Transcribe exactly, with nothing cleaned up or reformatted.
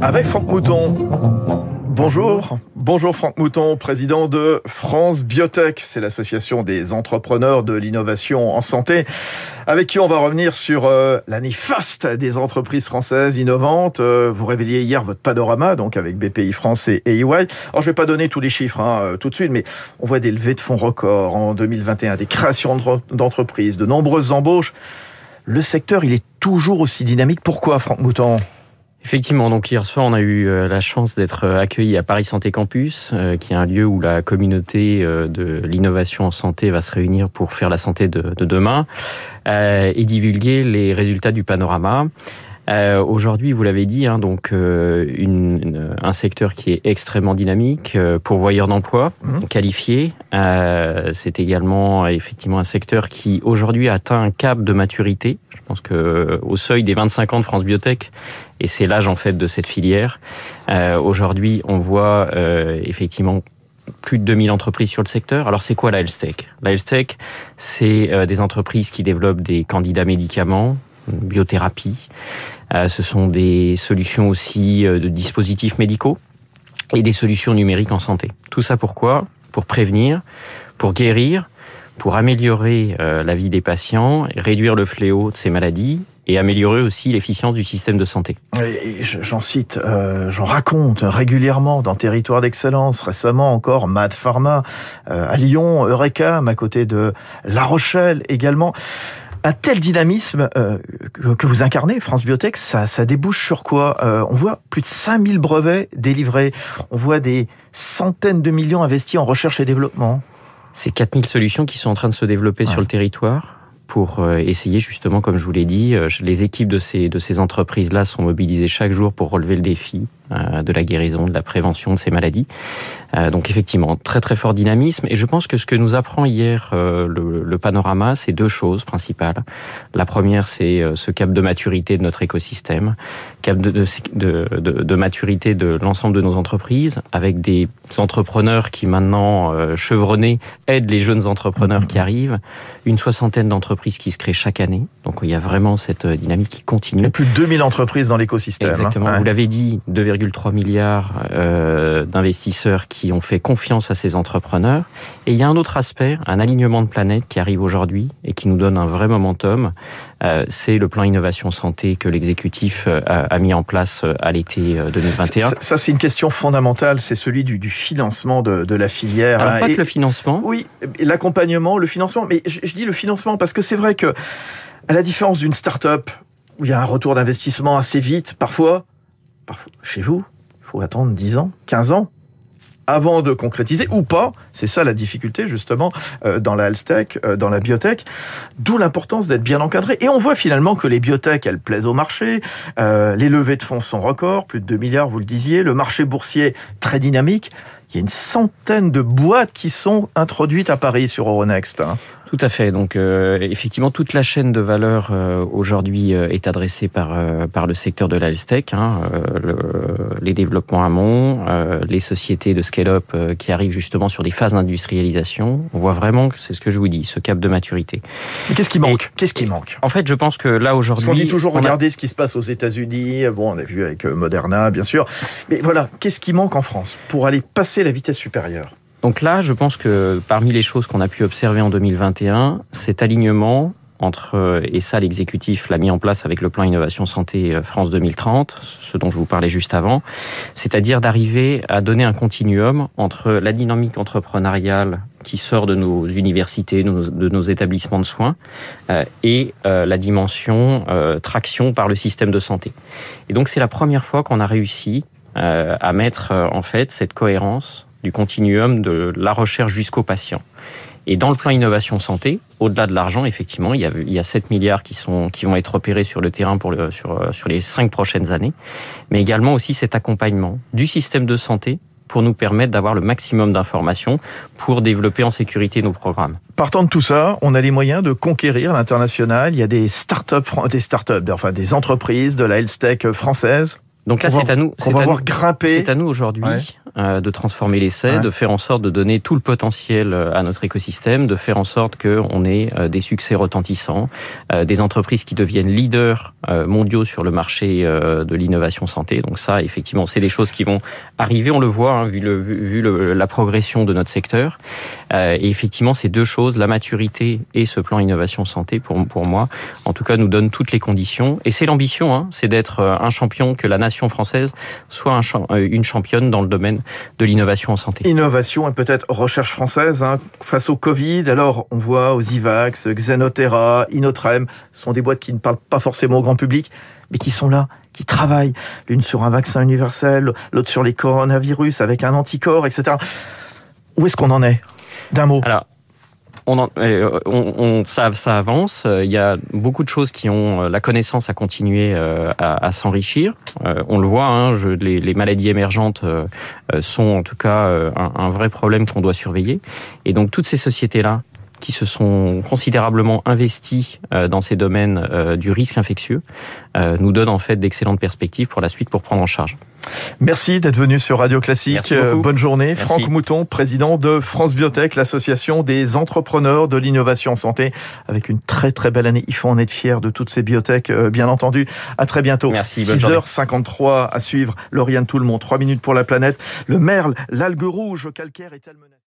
Avec Franck Mouton. Bonjour, bonjour Franck Mouton, président de France Biotech, c'est l'association des entrepreneurs de l'innovation en santé, avec qui on va revenir sur euh, la néfaste des entreprises françaises innovantes. Euh, vous révéliez hier votre panorama, donc avec B P I France et E Y. Alors je ne vais pas donner tous les chiffres hein, euh, tout de suite, mais on voit des levées de fonds records en deux mille vingt et un, des créations d'entreprises, de nombreuses embauches. Le secteur, il est toujours aussi dynamique. Pourquoi Franck Mouton ? Effectivement, donc hier soir, on a eu la chance d'être accueillis à Paris Santé Campus, euh, qui est un lieu où la communauté euh, de l'innovation en santé va se réunir pour faire la santé de, de demain euh, et divulguer les résultats du panorama. Euh, aujourd'hui, vous l'avez dit, hein, donc euh, une, une, un secteur qui est extrêmement dynamique, euh, pourvoyeur d'emplois, mmh. qualifié. Euh, c'est également effectivement un secteur qui aujourd'hui atteint un cap de maturité. Je pense que au seuil des vingt-cinq ans de France Biotech, et c'est l'âge en fait de cette filière. Euh, aujourd'hui, on voit euh, effectivement plus de deux mille entreprises sur le secteur. Alors, c'est quoi la HealthTech ? La HealthTech, c'est euh, des entreprises qui développent des candidats médicaments, biothérapie. Euh, ce sont des solutions aussi euh, de dispositifs médicaux et des solutions numériques en santé. Tout ça pourquoi ? Pour prévenir, pour guérir, pour améliorer euh, la vie des patients, réduire le fléau de ces maladies et améliorer aussi l'efficience du système de santé. Et j'en cite, euh, j'en raconte régulièrement dans Territoire d'Excellence, récemment encore Mad Pharma, euh, à Lyon, Eureka, à côté de La Rochelle également. Un tel dynamisme euh, que vous incarnez, France Biotech, ça, ça débouche sur quoi ? euh, On voit plus de cinq mille brevets délivrés, on voit des centaines de millions investis en recherche et développement. C'est quatre mille solutions qui sont en train de se développer ouais. sur le territoire pour essayer justement, comme je vous l'ai dit, les équipes de ces, de ces entreprises-là sont mobilisées chaque jour pour relever le défi de la guérison, de la prévention de ces maladies. Donc effectivement, très très fort dynamisme. Et je pense que ce que nous apprend hier le, le panorama, c'est deux choses principales. La première, c'est ce cap de maturité de notre écosystème, cap de, de, de, de, de maturité de l'ensemble de nos entreprises, avec des entrepreneurs qui maintenant, euh, chevronnés, aident les jeunes entrepreneurs mmh. qui arrivent. Une soixantaine d'entreprises qui se créent chaque année. Donc il y a vraiment cette dynamique qui continue. Il y a plus de deux mille entreprises dans l'écosystème. Exactement, hein. Vous l'avez dit, deux virgule trois milliards euh, d'investisseurs qui ont fait confiance à ces entrepreneurs. Et il y a un autre aspect, un alignement de planète qui arrive aujourd'hui et qui nous donne un vrai momentum. Euh, c'est le plan Innovation Santé que l'exécutif a, a mis en place à l'été deux mille vingt et un. Ça, ça c'est une question fondamentale, c'est celui du, du financement de, de la filière. Alors, pas et, que le financement. Oui, l'accompagnement, le financement. Mais je, je dis le financement parce que c'est vrai que, à la différence d'une start-up où il y a un retour d'investissement assez vite, parfois... Chez vous, il faut attendre dix ans, quinze ans avant de concrétiser, ou pas. C'est ça la difficulté, justement, dans la HealthTech, dans la biotech. D'où l'importance d'être bien encadré. Et on voit finalement que les biotech, elles plaisent au marché. Euh, les levées de fonds sont records, plus de deux milliards, vous le disiez. Le marché boursier, très dynamique. Il y a une centaine de boîtes qui sont introduites à Paris sur Euronext. Hein. Tout à fait. Donc, euh, effectivement, toute la chaîne de valeur euh, aujourd'hui euh, est adressée par euh, par le secteur de la HealthTech, hein, euh, le, les développements amont, euh, les sociétés de scale-up euh, qui arrivent justement sur des phases d'industrialisation. On voit vraiment que c'est ce que je vous dis, ce cap de maturité. Mais qu'est-ce qui manque ? Et, Qu'est-ce qui manque ? En fait, je pense que là aujourd'hui, parce qu'on dit toujours, on a... regardez ce qui se passe aux États-Unis. Bon, on a vu avec Moderna, bien sûr. Mais voilà, qu'est-ce qui manque en France pour aller passer la vitesse supérieure ? Donc là, je pense que parmi les choses qu'on a pu observer en deux mille vingt et un, cet alignement entre, et ça l'exécutif l'a mis en place avec le plan Innovation Santé France deux mille trente, ce dont je vous parlais juste avant, c'est-à-dire d'arriver à donner un continuum entre la dynamique entrepreneuriale qui sort de nos universités, de nos, de nos établissements de soins, euh, et euh, la dimension euh, traction par le système de santé. Et donc c'est la première fois qu'on a réussi euh, à mettre euh, en fait cette cohérence du continuum de la recherche jusqu'au patient. Et dans le plan Innovation Santé, au-delà de l'argent, effectivement, il y a, il y a sept milliards qui, sont, qui vont être opérés sur le terrain pour le, sur, sur les cinq prochaines années, mais également aussi cet accompagnement du système de santé pour nous permettre d'avoir le maximum d'informations pour développer en sécurité nos programmes. Partant de tout ça, on a les moyens de conquérir l'international. Il y a des start-up, des start-up, enfin des entreprises de la HealthTech française. Donc là, on c'est va, à nous. C'est on va à voir nous, grimper. C'est à nous aujourd'hui ouais. euh, de transformer l'essai, ouais. de faire en sorte de donner tout le potentiel à notre écosystème, de faire en sorte qu'on ait euh, des succès retentissants, euh, des entreprises qui deviennent leaders euh, mondiaux sur le marché euh, de l'innovation santé. Donc ça, effectivement, c'est des choses qui vont arriver, on le voit, hein, vu, le, vu le, la progression de notre secteur. Euh, et effectivement, ces deux choses, la maturité et ce plan innovation santé, pour, pour moi, en tout cas, nous donnent toutes les conditions. Et c'est l'ambition, hein, c'est d'être un champion, que la nation française soit un champ, une championne dans le domaine de l'innovation en santé. Innovation et peut-être recherche française, hein, face au Covid. Alors, on voit aux Ivax, Xenothera, Inotrem, ce sont des boîtes qui ne parlent pas forcément au grand public, mais qui sont là, qui travaillent. L'une sur un vaccin universel, l'autre sur les coronavirus avec un anticorps, et cetera. Où est-ce qu'on en est ? D'un mot. Alors, On, en, on, on ça, ça avance. Il y a beaucoup de choses qui ont la connaissance à continuer à, à s'enrichir. On le voit, hein, je, les, les maladies émergentes sont en tout cas un, un vrai problème qu'on doit surveiller. Et donc toutes ces sociétés-là qui se sont considérablement investis dans ces domaines du risque infectieux nous donnent en fait d'excellentes perspectives pour la suite, pour prendre en charge. Merci d'être venu sur Radio Classique. Bonne journée. Merci. Franck Mouton, président de France Biotech, l'association des entrepreneurs de l'innovation en santé, avec une très très belle année. Il faut en être fier de toutes ces biotech, bien entendu. À très bientôt. Merci. six heures cinquante-trois à suivre. Lauriane Toulmont, trois minutes pour la planète. Le merle, l'algue rouge, calcaire est tel menacé.